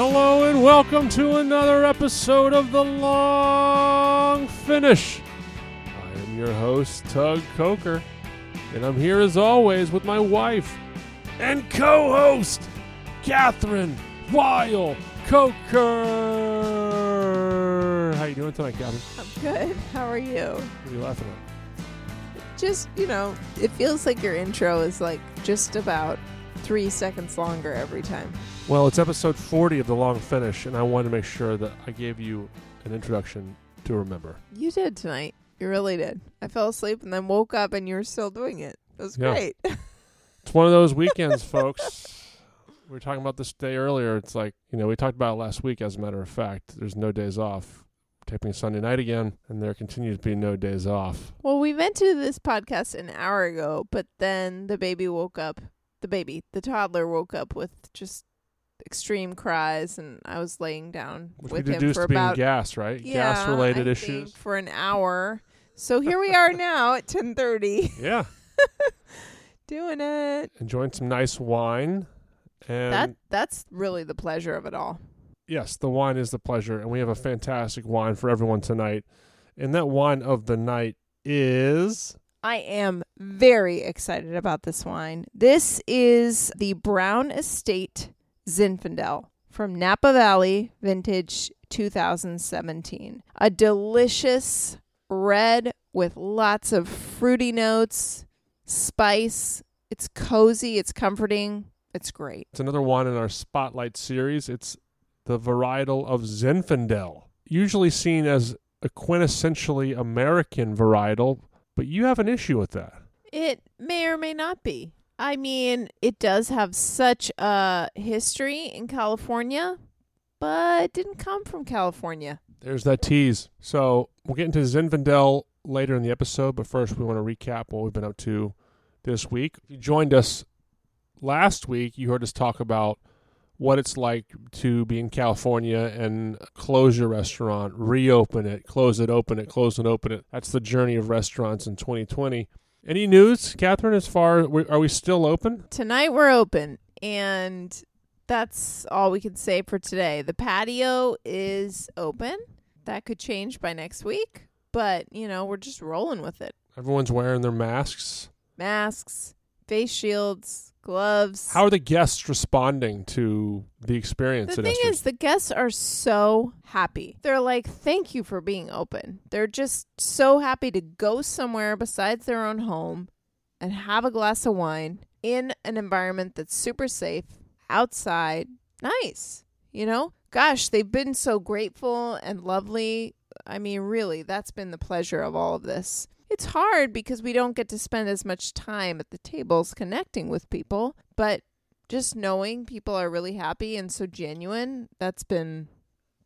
Hello and welcome to another episode of The Long Finish. I am your host, Tug Coker, and I'm here as always with my wife and co-host, Catherine Weil Coker. How you doing tonight, Catherine? I'm good. How are you? What are you laughing at? Just, you know, it feels like your intro is like just about 3 seconds longer every time. Well, it's episode 40 of The Long Finish, and I wanted to make sure that I gave you an introduction to remember. You did tonight. You really did. I fell asleep and then woke up and you were still doing it. It was great. It's one of those weekends, folks. We were talking about this day earlier. It's like, you know, we talked about it last week, as a matter of fact. There's no days off. Taping Sunday night again, and there continues to be no days off. Well, we went to this podcast an hour ago, but then the baby woke up. The toddler woke up with just extreme cries, and I was laying down with him for about gas, right? Yeah, gas-related issues for an hour. So here we are now at 10:30. Yeah, doing it, enjoying some nice wine, and that's really the pleasure of it all. Yes, the wine is the pleasure, and we have a fantastic wine for everyone tonight. And that wine of the night is. I am very excited about this wine. This is the Brown Estate Zinfandel from Napa Valley, vintage 2017. A delicious red with lots of fruity notes, spice. It's cozy. It's comforting. It's great. It's another wine in our Spotlight series. It's the varietal of Zinfandel, usually seen as a quintessentially American varietal. But you have an issue with that. It may or may not be. I mean, it does have such a history in California, but it didn't come from California. There's that tease. So we'll get into Zinfandel later in the episode, but first we want to recap what we've been up to this week. If you joined us last week, you heard us talk about what it's like to be in California and close your restaurant, reopen it, close it, open it, close and open it. That's the journey of restaurants in 2020. Any news, Catherine, as far as are we still open? Tonight we're open, and that's all we can say for today. The patio is open. That could change by next week, but, you know, we're just rolling with it. Everyone's wearing their masks. Masks, face shields. Gloves. How are the guests responding to the experience? The thing is, the guests are so happy. They're like, thank you for being open. They're just so happy to go somewhere besides their own home and have a glass of wine in an environment that's super safe, outside, nice. You know? Gosh, they've been so grateful and lovely. I mean, really, that's been the pleasure of all of this. It's hard because we don't get to spend as much time at the tables connecting with people, but just knowing people are really happy and so genuine, that's been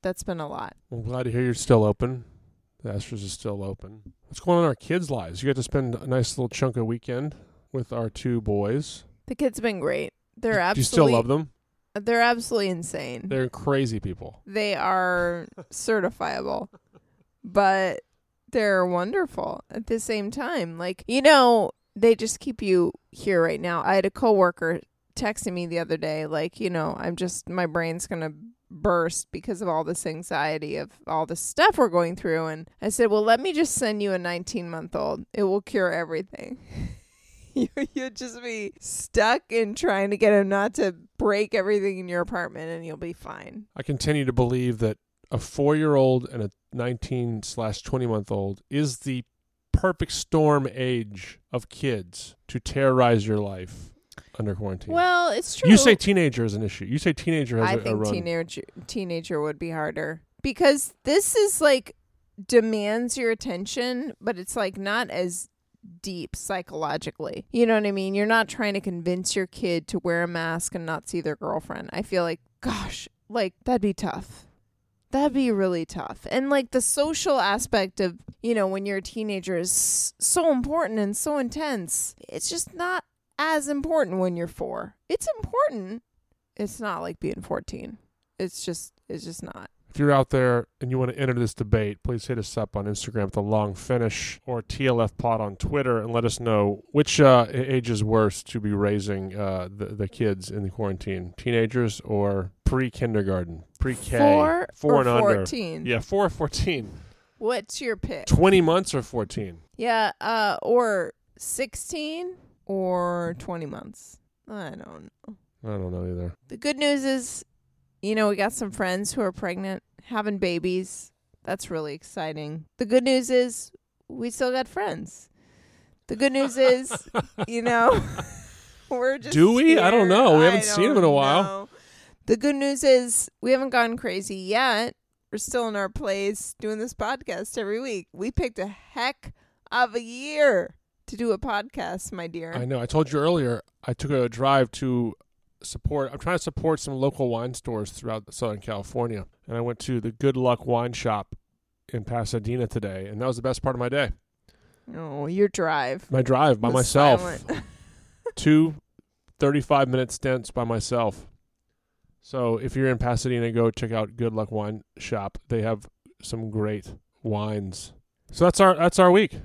a lot. I'm glad to hear you're still open. The Esters is still open. What's going on in our kids' lives? You got to spend a nice little chunk of weekend with our two boys. The kids have been great. They're absolutely. Do you still love them? They're absolutely insane. They're crazy people. They are certifiable, but. They're wonderful at the same time. Like, you know, they just keep you here right now. I had a coworker texting me the other day, like, you know, my brain's going to burst because of all this anxiety of all the stuff we're going through. And I said, well, let me just send you a 19-month-old. It will cure everything. You'll just be stuck in trying to get him not to break everything in your apartment and you'll be fine. I continue to believe that a 4-year-old and a 19/20-month-old is the perfect storm age of kids to terrorize your life under quarantine. Well, it's true. You say teenager is an issue. You say teenager has a run. I think teenager would be harder because this is like demands your attention, but it's like not as deep psychologically. You know what I mean? You're not trying to convince your kid to wear a mask and not see their girlfriend. I feel like, gosh, like that'd be tough. That'd be really tough. And like the social aspect of, you know, when you're a teenager is so important and so intense. It's just not as important when you're 4. It's important. It's not like being 14. It's just not. If you're out there and you want to enter this debate, please hit us up on Instagram at The Long Finish or TLF Pod on Twitter and let us know which age is worse to be raising the kids in the quarantine, teenagers or pre-kindergarten, pre-K, four and under. 14. Yeah, 4 or 14. What's your pick? 20 months or 14? Yeah, or 16 or 20 months. I don't know. I don't know either. The good news is, you know, we got some friends who are pregnant, having babies. That's really exciting. The good news is we still got friends. The good news is, you know, we're just do we? Here. I don't know. We haven't seen them in a while. Know. The good news is we haven't gone crazy yet. We're still in our place doing this podcast every week. We picked a heck of a year to do a podcast, my dear. I know. I told you earlier I took a drive to I'm trying to support some local wine stores throughout Southern California, and I went to the Good Luck Wine Shop in Pasadena today, and that was the best part of my day. Oh, your drive. My drive by myself. 2 35-minute stints by myself. So if you're in Pasadena, go check out Good Luck Wine Shop. They have some great wines. So that's our week.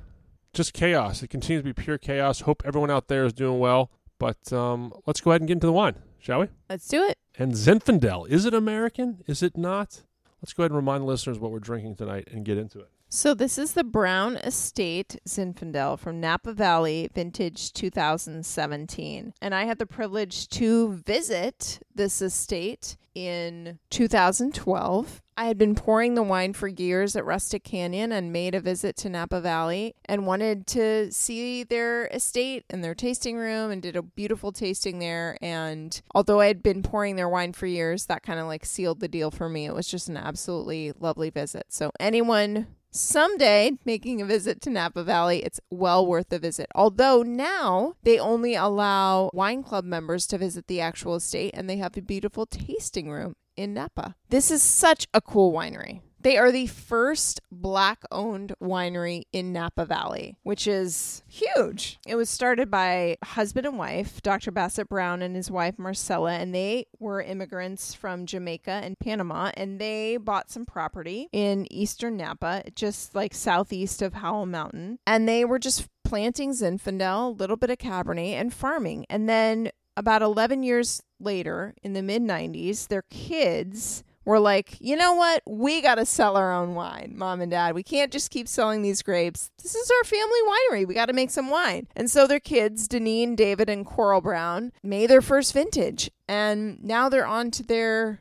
Just chaos. It continues to be pure chaos. Hope everyone out there is doing well. But let's go ahead and get into the wine, shall we? Let's do it. And Zinfandel, is it American? Is it not? Let's go ahead and remind listeners what we're drinking tonight and get into it. So this is the Brown Estate Zinfandel from Napa Valley, vintage 2017. And I had the privilege to visit this estate in 2012. I had been pouring the wine for years at Rustic Canyon and made a visit to Napa Valley and wanted to see their estate and their tasting room and did a beautiful tasting there. And although I had been pouring their wine for years, that kind of like sealed the deal for me. It was just an absolutely lovely visit. So anyone someday making a visit to Napa Valley, it's well worth the visit. Although now they only allow wine club members to visit the actual estate and they have a beautiful tasting room in Napa. This is such a cool winery. They are the first Black-owned winery in Napa Valley, which is huge. It was started by husband and wife, Dr. Bassett Brown and his wife, Marcella, and they were immigrants from Jamaica and Panama, and they bought some property in eastern Napa, just like southeast of Howell Mountain, and they were just planting Zinfandel, a little bit of Cabernet, and farming. And then about 11 years later, in the mid-90s, their kids were like, you know what? We got to sell our own wine, Mom and Dad. We can't just keep selling these grapes. This is our family winery. We got to make some wine. And so their kids, Deneen, David, and Coral Brown, made their first vintage. And now they're on to their,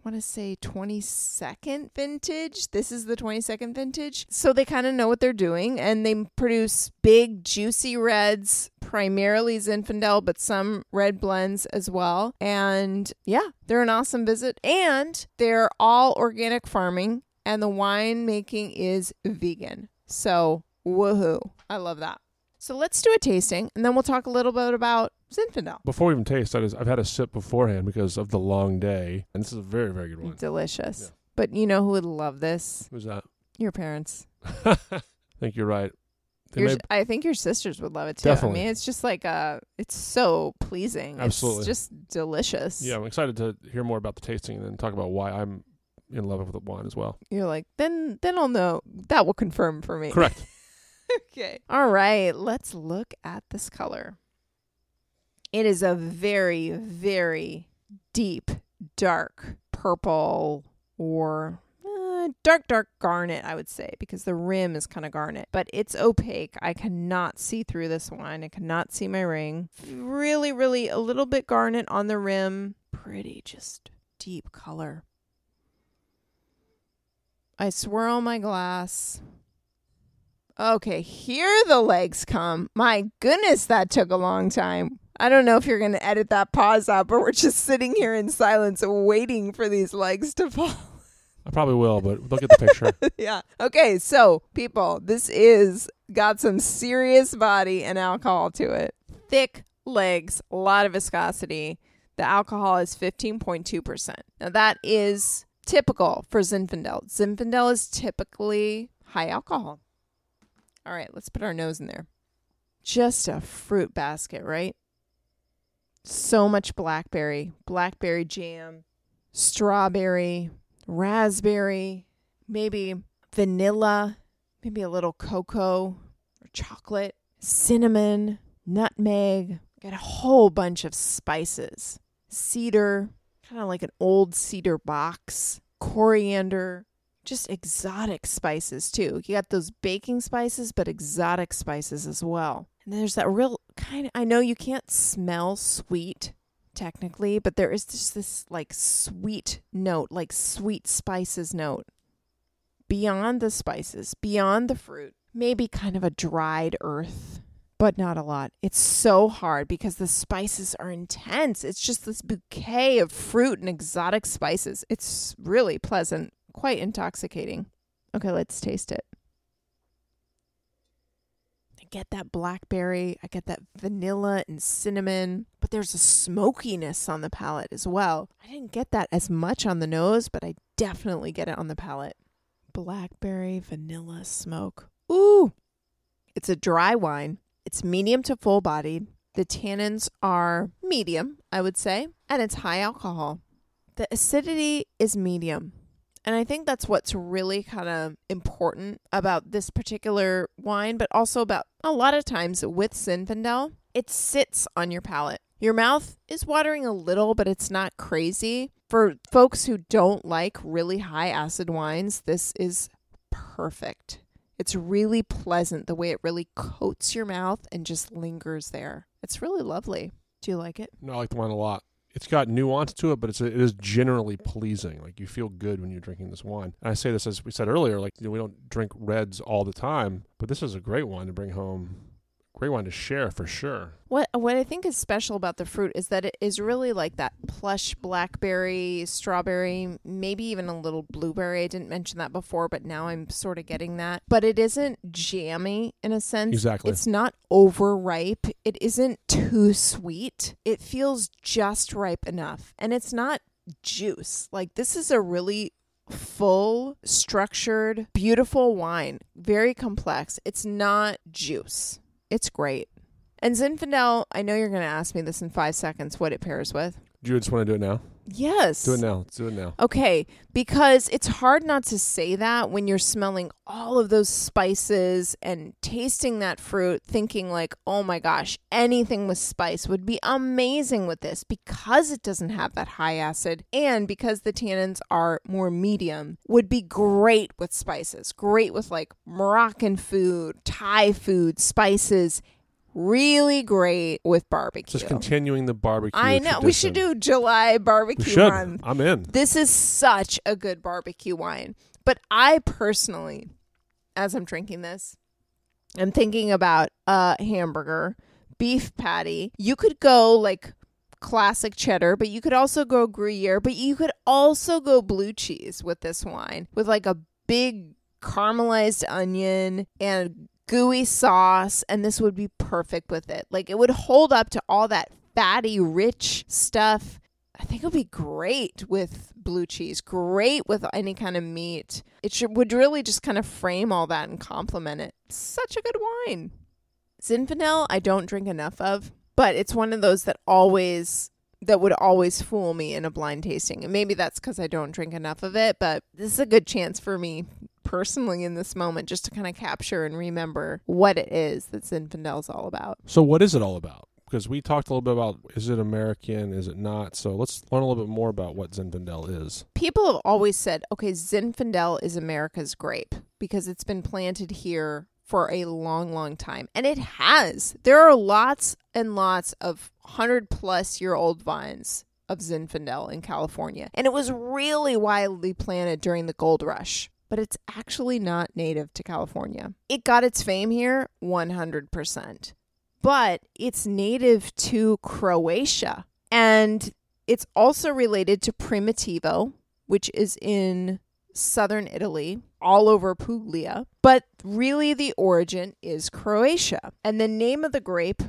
I want to say 22nd vintage. This is the 22nd vintage. So they kind of know what they're doing. And they produce big, juicy reds, primarily Zinfandel, but some red blends as well. And yeah, they're an awesome visit. And they're all organic farming and the winemaking is vegan. So woohoo. I love that. So let's do a tasting and then we'll talk a little bit about Zinfandel. Before we even taste, I've had a sip beforehand because of the long day. And this is a very, very good one. Delicious. Yeah. But you know who would love this? Who's that? Your parents. I think you're right. I think your sisters would love it too. Definitely. I mean, it's just like it's so pleasing. Absolutely. It's just delicious. Yeah, I'm excited to hear more about the tasting and then talk about why I'm in love with the wine as well. You're like, then I'll know. That will confirm for me. Correct. Okay. All right. Let's look at this color. It is a very, very deep, dark purple or dark garnet, I would say, because the rim is kind of garnet, but it's opaque. I cannot see through this wine. I cannot see my ring. Really, really a little bit garnet on the rim. Pretty, just deep color. I swirl my glass. Okay, here the legs come. My goodness, that took a long time. I don't know if you're going to edit that pause out, but we're just sitting here in silence waiting for these legs to fall. I probably will, but look at the picture. Yeah. Okay, so people, this is got some serious body and alcohol to it. Thick legs, a lot of viscosity. The alcohol is 15.2%. Now that is typical for Zinfandel. Zinfandel is typically high alcohol. All right, let's put our nose in there. Just a fruit basket, right? So much blackberry, blackberry jam, strawberry, raspberry, maybe vanilla, maybe a little cocoa or chocolate, cinnamon, nutmeg. Got a whole bunch of spices. Cedar, kind of like an old cedar box, coriander, just exotic spices too. You got those baking spices, but exotic spices as well. And there's that real kind of, I know you can't smell sweet technically, but there is just this like sweet note, like sweet spices note. Beyond the spices, beyond the fruit, maybe kind of a dried earth, but not a lot. It's so hard because the spices are intense. It's just this bouquet of fruit and exotic spices. It's really pleasant, quite intoxicating. Okay, let's taste it. I get that blackberry. I get that vanilla and cinnamon, but there's a smokiness on the palate as well. I didn't get that as much on the nose, but I definitely get it on the palate. Blackberry, vanilla, smoke. Ooh! It's a dry wine. It's medium to full-bodied. The tannins are medium, I would say, and it's high alcohol. The acidity is medium. And I think that's what's really kind of important about this particular wine, but also about a lot of times with Zinfandel, it sits on your palate. Your mouth is watering a little, but it's not crazy. For folks who don't like really high acid wines, this is perfect. It's really pleasant the way it really coats your mouth and just lingers there. It's really lovely. Do you like it? No, I like the wine a lot. It's got nuance to it, but it is generally pleasing. Like, you feel good when you're drinking this wine. And I say this, as we said earlier, like, you know, we don't drink reds all the time, but this is a great wine to bring home. Great wine to share for sure. What I think is special about the fruit is that it is really like that plush blackberry, strawberry, maybe even a little blueberry. I didn't mention that before, but now I'm sort of getting that. But it isn't jammy in a sense. Exactly. It's not overripe. It isn't too sweet. It feels just ripe enough. And it's not juice. Like, this is a really full, structured, beautiful wine. Very complex. It's not juice. It's great. And Zinfandel, I know you're going to ask me this in 5 seconds, what it pairs with. Do you just want to do it now? Yes. Do it now. Let's do it now. Okay. Because it's hard not to say that when you're smelling all of those spices and tasting that fruit, thinking like, oh my gosh, anything with spice would be amazing with this, because it doesn't have that high acid and because the tannins are more medium, would be great with spices. Great with like Moroccan food, Thai food, spices. Really great with barbecue. Just continuing the barbecue. I know. Tradition. We should do July barbecue month. I'm in. This is such a good barbecue wine. But I personally, as I'm drinking this, I'm thinking about a hamburger, beef patty. You could go like classic cheddar, but you could also go Gruyere, but you could also go blue cheese with this wine, with like a big caramelized onion and gooey sauce, and this would be perfect with it. Like, it would hold up to all that fatty, rich stuff. I think it would be great with blue cheese, great with any kind of meat. It would really just kind of frame all that and complement it. Such a good wine. Zinfandel, I don't drink enough of, but it's one of those that would always fool me in a blind tasting. And maybe that's because I don't drink enough of it, but this is a good chance for me personally in this moment just to kind of capture and remember what it is that Zinfandel is all about. So what is it all about? Because we talked a little bit about, is it American, is it not? So let's learn a little bit more about what Zinfandel is. People have always said, okay, Zinfandel is America's grape because it's been planted here for a long, long time. And it has. There are lots and lots of 100-plus-year-old vines of Zinfandel in California. And it was really widely planted during the gold rush. But it's actually not native to California. It got its fame here 100%. But it's native to Croatia. And it's also related to Primitivo, which is in southern Italy, all over Puglia. But really the origin is Croatia. And the name of the grape,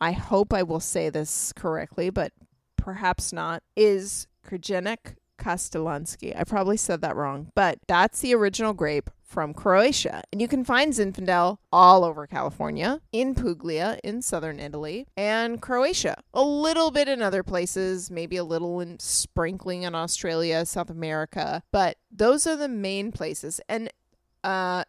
I hope I will say this correctly, but perhaps not, is Krogenic. Kastelanski. I probably said that wrong, but that's the original grape from Croatia. And you can find Zinfandel all over California, in Puglia, in southern Italy, and Croatia. A little bit in other places, maybe a little in sprinkling in Australia, South America. But those are the main places. And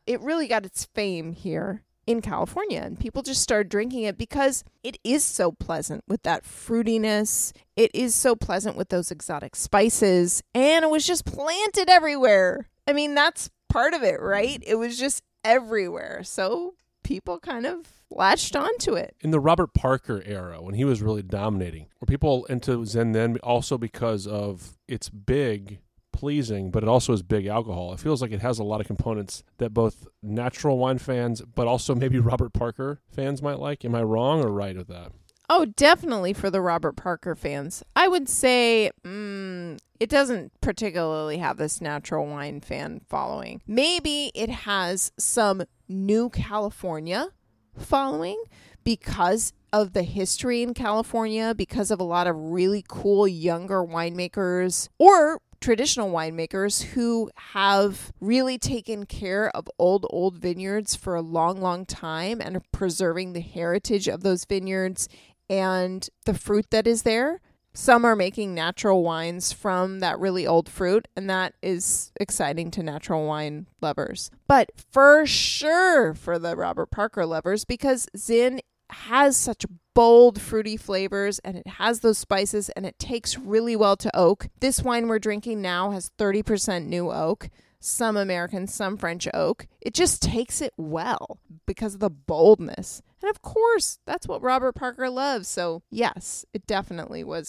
it really got its fame here in California, and people just started drinking it because it is so pleasant with that fruitiness. It is so pleasant with those exotic spices, and it was just planted everywhere. I mean, that's part of it, right? It was just everywhere. So people kind of latched onto it. In the Robert Parker era, when he was really dominating, were people into Zen then also because of its big, pleasing, but it also is big alcohol? It feels like it has a lot of components that both natural wine fans, but also maybe Robert Parker fans might like. Am I wrong or right with that? Oh, definitely for the Robert Parker fans. I would say it doesn't particularly have this natural wine fan following. Maybe it has some new California following because of the history in California, because of a lot of really cool younger winemakers or traditional winemakers who have really taken care of old vineyards for a long time and are preserving the heritage of those vineyards and the fruit that is there. Some are making natural wines from that really old fruit, and that is exciting to natural wine lovers. But for sure for the Robert Parker lovers, because Zin has such bold fruity flavors and it has those spices and it takes really well to oak. This wine we're drinking now has 30% new oak, some American, some French oak. It just takes it well because of the boldness. And of course, that's what Robert Parker loves. So yes, it definitely would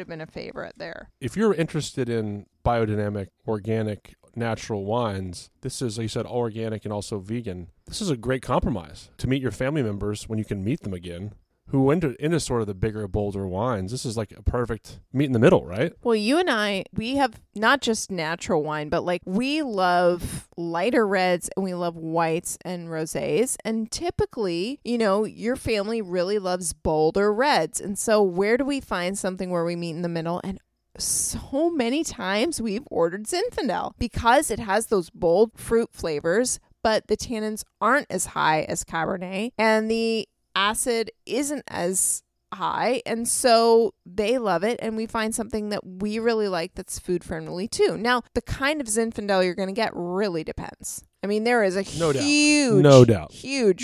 have been a favorite there. If you're interested in biodynamic, organic, natural wines, this is, like you said, all organic and also vegan. This is a great compromise to meet your family members when you can meet them again, who went into sort of the bigger, bolder wines. This is like a perfect meet in the middle, right? Well, you and I, we have not just natural wine, but like we love lighter reds and we love whites and rosés. And typically, you know, your family really loves bolder reds. And so where do we find something where we meet in the middle? And so many times we've ordered Zinfandel because it has those bold fruit flavors, but the tannins aren't as high as Cabernet and the acid isn't as high, and so they love it, and we find something that we really like that's food friendly too. Now, the kind of Zinfandel you're going to get really depends. I mean, there is a huge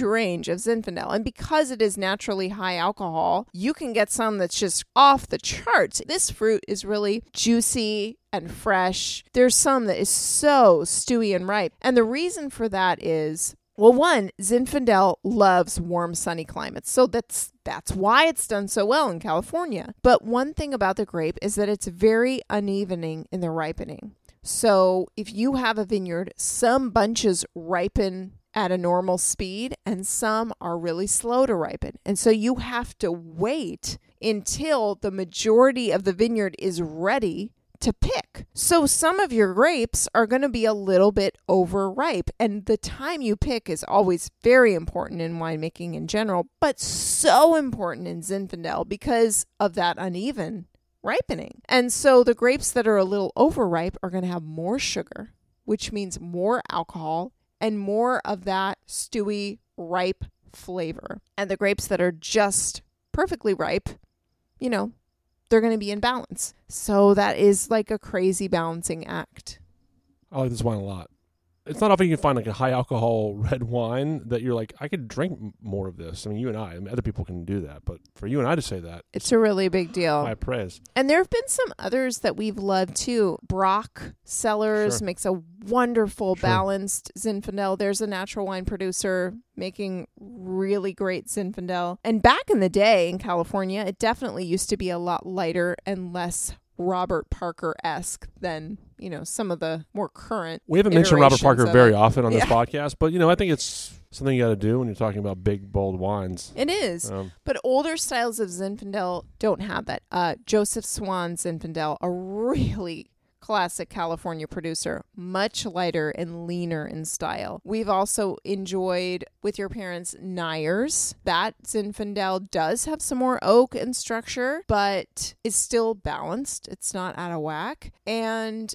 range of Zinfandel. And because it is naturally high alcohol, you can get some that's just off the charts. This fruit is really juicy and fresh. There's some that is so stewy and ripe. And the reason for that is, well, one, Zinfandel loves warm, sunny climates. So that's why it's done so well in California. But one thing about the grape is that it's very uneven in the ripening. So if you have a vineyard, some bunches ripen at a normal speed and some are really slow to ripen. And so you have to wait until the majority of the vineyard is ready to pick. So some of your grapes are going to be a little bit overripe. And the time you pick is always very important in winemaking in general, but so important in Zinfandel because of that uneven ripening. And so the grapes that are a little overripe are going to have more sugar, which means more alcohol and more of that stewy, ripe flavor. And the grapes that are just perfectly ripe, you know, they're going to be in balance. So that is like a crazy balancing act. I like this wine a lot. It's not often you can find like a high alcohol red wine that you're like, I could drink more of this. I mean, you and I mean, other people can do that. But for you and I to say that, it's a really big deal. High praise. And there have been some others that we've loved too. Brock Cellars makes a wonderful balanced Zinfandel. There's a natural wine producer making really great Zinfandel. And back in the day in California, it definitely used to be a lot lighter and less Robert Parker-esque than, you know, some of the more current. We haven't mentioned Robert Parker very often on this podcast, but, you know, I think it's something you got to do when you're talking about big, bold wines. It is. But older styles of Zinfandel don't have that. Joseph Swan Zinfandel, a really classic California producer, much lighter and leaner in style. We've also enjoyed, with your parents, Nyers. That Zinfandel does have some more oak and structure, but is still balanced. It's not out of whack. And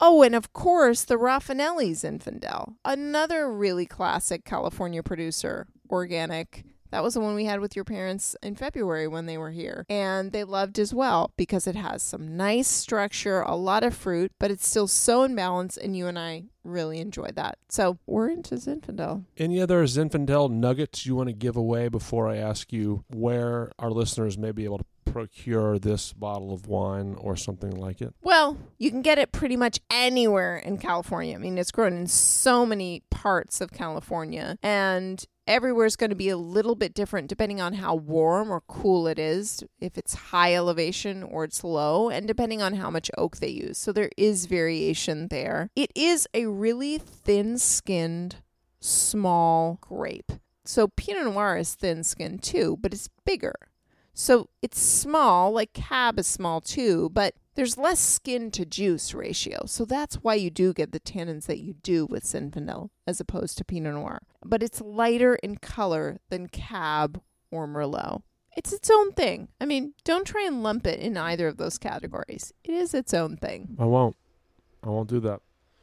Oh, and of course, the Raffinelli Zinfandel, another really classic California producer, organic. That was the one we had with your parents in February when they were here. And they loved as well because it has some nice structure, a lot of fruit, but it's still so in balance, and you and I really enjoyed that. So we're into Zinfandel. Any other Zinfandel nuggets you want to give away before I ask you where our listeners may be able to procure this bottle of wine or something like it? Well, you can get it pretty much anywhere in California. I mean, it's grown in so many parts of California, and everywhere is going to be a little bit different depending on how warm or cool it is, if it's high elevation or it's low, and depending on how much oak they use. So there is variation there. It is a really thin-skinned, small grape. So Pinot Noir is thin-skinned too, but it's bigger. So it's small, like Cab is small too, but there's less skin to juice ratio. So that's why you do get the tannins that you do with Zinfandel as opposed to Pinot Noir. But it's lighter in color than Cab or Merlot. It's its own thing. I mean, don't try and lump it in either of those categories. It is its own thing. I won't do that.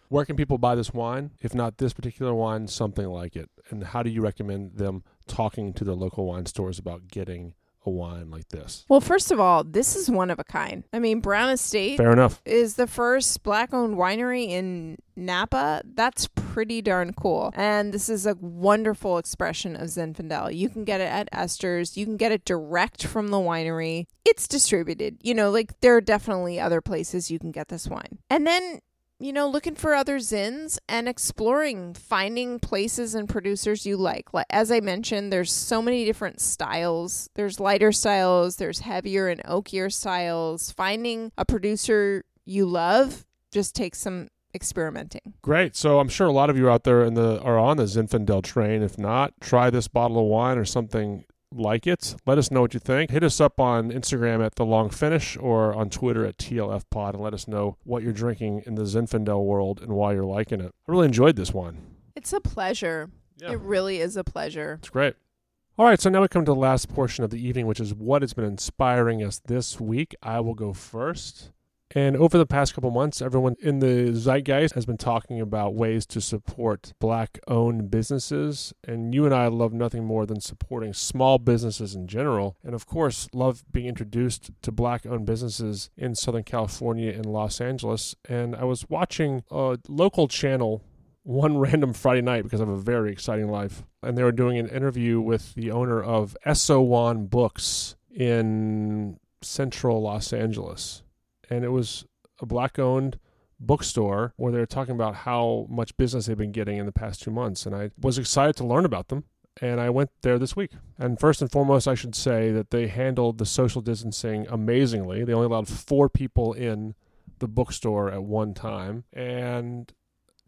Where can people buy this wine? If not this particular wine, something like it. And how do you recommend them talking to their local wine stores about getting a wine like this? Well, first of all, this is one of a kind. I mean, Brown Estate is the first Black-owned winery in Napa. That's pretty darn cool. And this is a wonderful expression of Zinfandel. You can get it at Esters. You can get it direct from the winery. It's distributed. You know, like there are definitely other places you can get this wine. And then, you know, looking for other Zins and exploring, finding places and producers you like. As I mentioned, there's so many different styles. There's lighter styles, there's heavier and oakier styles. Finding a producer you love just takes some experimenting. Great. So I'm sure a lot of you out there are on the Zinfandel train. If not, try this bottle of wine or something like it. Let us know what you think. Hit us up on Instagram at The Long Finish or on Twitter at TLF Pod and let us know what you're drinking in the Zinfandel world and why you're liking it. I really enjoyed this wine. It's a pleasure. Yeah. It really is a pleasure. It's great. All right, so now we come to the last portion of the evening, which is what has been inspiring us this week. I will go first. And over the past couple months, everyone in the zeitgeist has been talking about ways to support Black-owned businesses. And you and I love nothing more than supporting small businesses in general. And of course, love being introduced to Black-owned businesses in Southern California and Los Angeles. And I was watching a local channel one random Friday night because I have a very exciting life. And they were doing an interview with the owner of Eso Won Books in central Los Angeles. And it was a Black-owned bookstore where they were talking about how much business they've been getting in the past 2 months. And I was excited to learn about them. And I went there this week. And first and foremost, I should say that they handled the social distancing amazingly. They only allowed 4 people in the bookstore at one time. And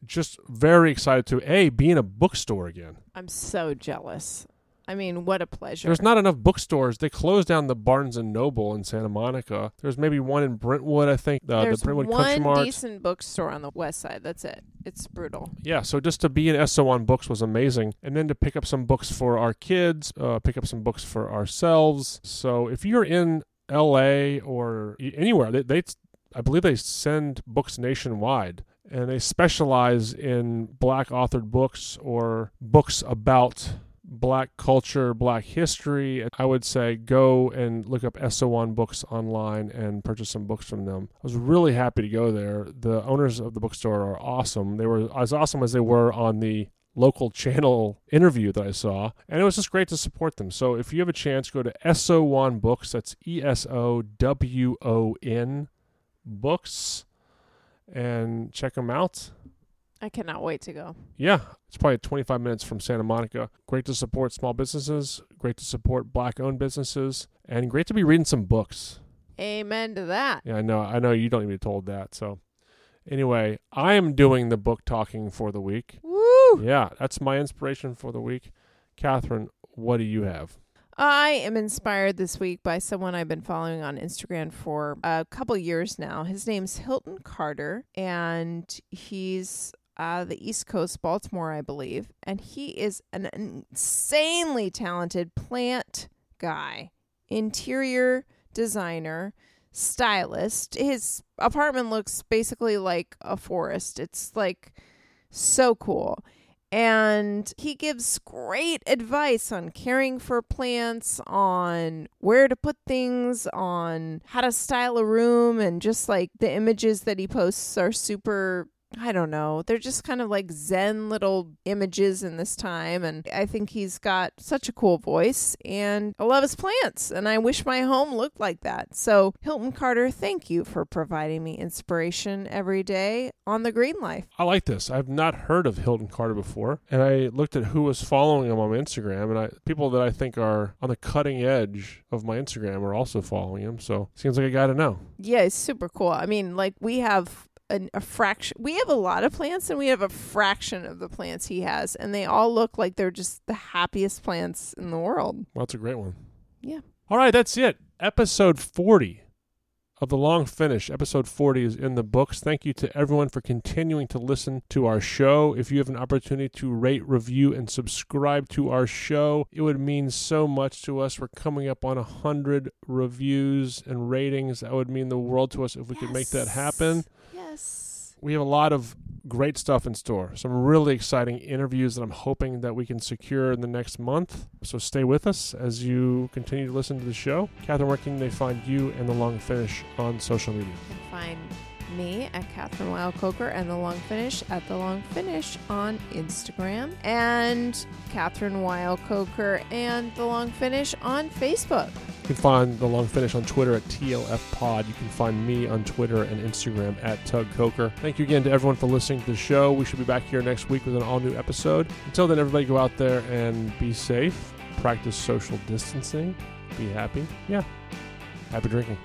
just very excited to, A, be in a bookstore again. I'm so jealous. I mean, what a pleasure. There's not enough bookstores. They closed down the Barnes & Noble in Santa Monica. There's maybe one in Brentwood, I think. There's the Brentwood Country Mart. One decent bookstore on the west side. That's it. It's brutal. Yeah, so just to be in Eso Won Books was amazing. And then to pick up some books for our kids, pick up some books for ourselves. So if you're in L.A. or anywhere, I believe they send books nationwide. And they specialize in Black-authored books or books about Black culture, Black history. I would say go and look up Eso Won Books online and purchase some books from them. I was really happy to go there. The owners of the bookstore are awesome. They were as awesome as they were on the local channel interview that I saw. And it was just great to support them. So if you have a chance, go to Eso Won Books. That's ESOWON Books. And check them out. I cannot wait to go. Yeah. It's probably 25 minutes from Santa Monica. Great to support small businesses. Great to support Black-owned businesses. And great to be reading some books. Amen to that. Yeah, I know you don't need to be told that. So anyway, I am doing the book talking for the week. Woo! Yeah, that's my inspiration for the week. Catherine, what do you have? I am inspired this week by someone I've been following on Instagram for a couple years now. His name's Hilton Carter, and he's the East Coast, Baltimore, I believe. And he is an insanely talented plant guy, interior designer, stylist. His apartment looks basically like a forest. It's like so cool. And he gives great advice on caring for plants, on where to put things, on how to style a room. And just like the images that he posts are super, I don't know, they're just kind of like zen little images in this time. And I think he's got such a cool voice, and I love his plants, and I wish my home looked like that. So Hilton Carter, thank you for providing me inspiration every day on The Green Life. I like this. I've not heard of Hilton Carter before, and I looked at who was following him on Instagram, and people that I think are on the cutting edge of my Instagram are also following him. So seems like a guy to know. Yeah, it's super cool. I mean, like we have a fraction. We have a lot of plants, and we have a fraction of the plants he has, and they all look like they're just the happiest plants in the world. Well, that's a great one. Yeah. All right, that's it. Episode 40 of The Long Finish. Episode 40 is in the books. Thank you to everyone for continuing to listen to our show. If you have an opportunity to rate, review, and subscribe to our show, it would mean so much to us. We're coming up on 100 reviews and ratings. That would mean the world to us if we could make that happen. We have a lot of great stuff in store. Some really exciting interviews that I'm hoping that we can secure in the next month. So stay with us as you continue to listen to the show. Catherine, where can they find you and The Long Finish on social media? You can find me at Catherine Weil Coker and The Long Finish at The Long Finish on Instagram, and Catherine Weil Coker and The Long Finish on Facebook. You can find The Long Finish on Twitter at TLF Pod. You can find me on Twitter and Instagram at Tug Coker. Thank you again to everyone for listening to the show. We should be back here next week with an all-new episode. Until then, everybody go out there and be safe. Practice social distancing. Be happy. Yeah. Happy drinking.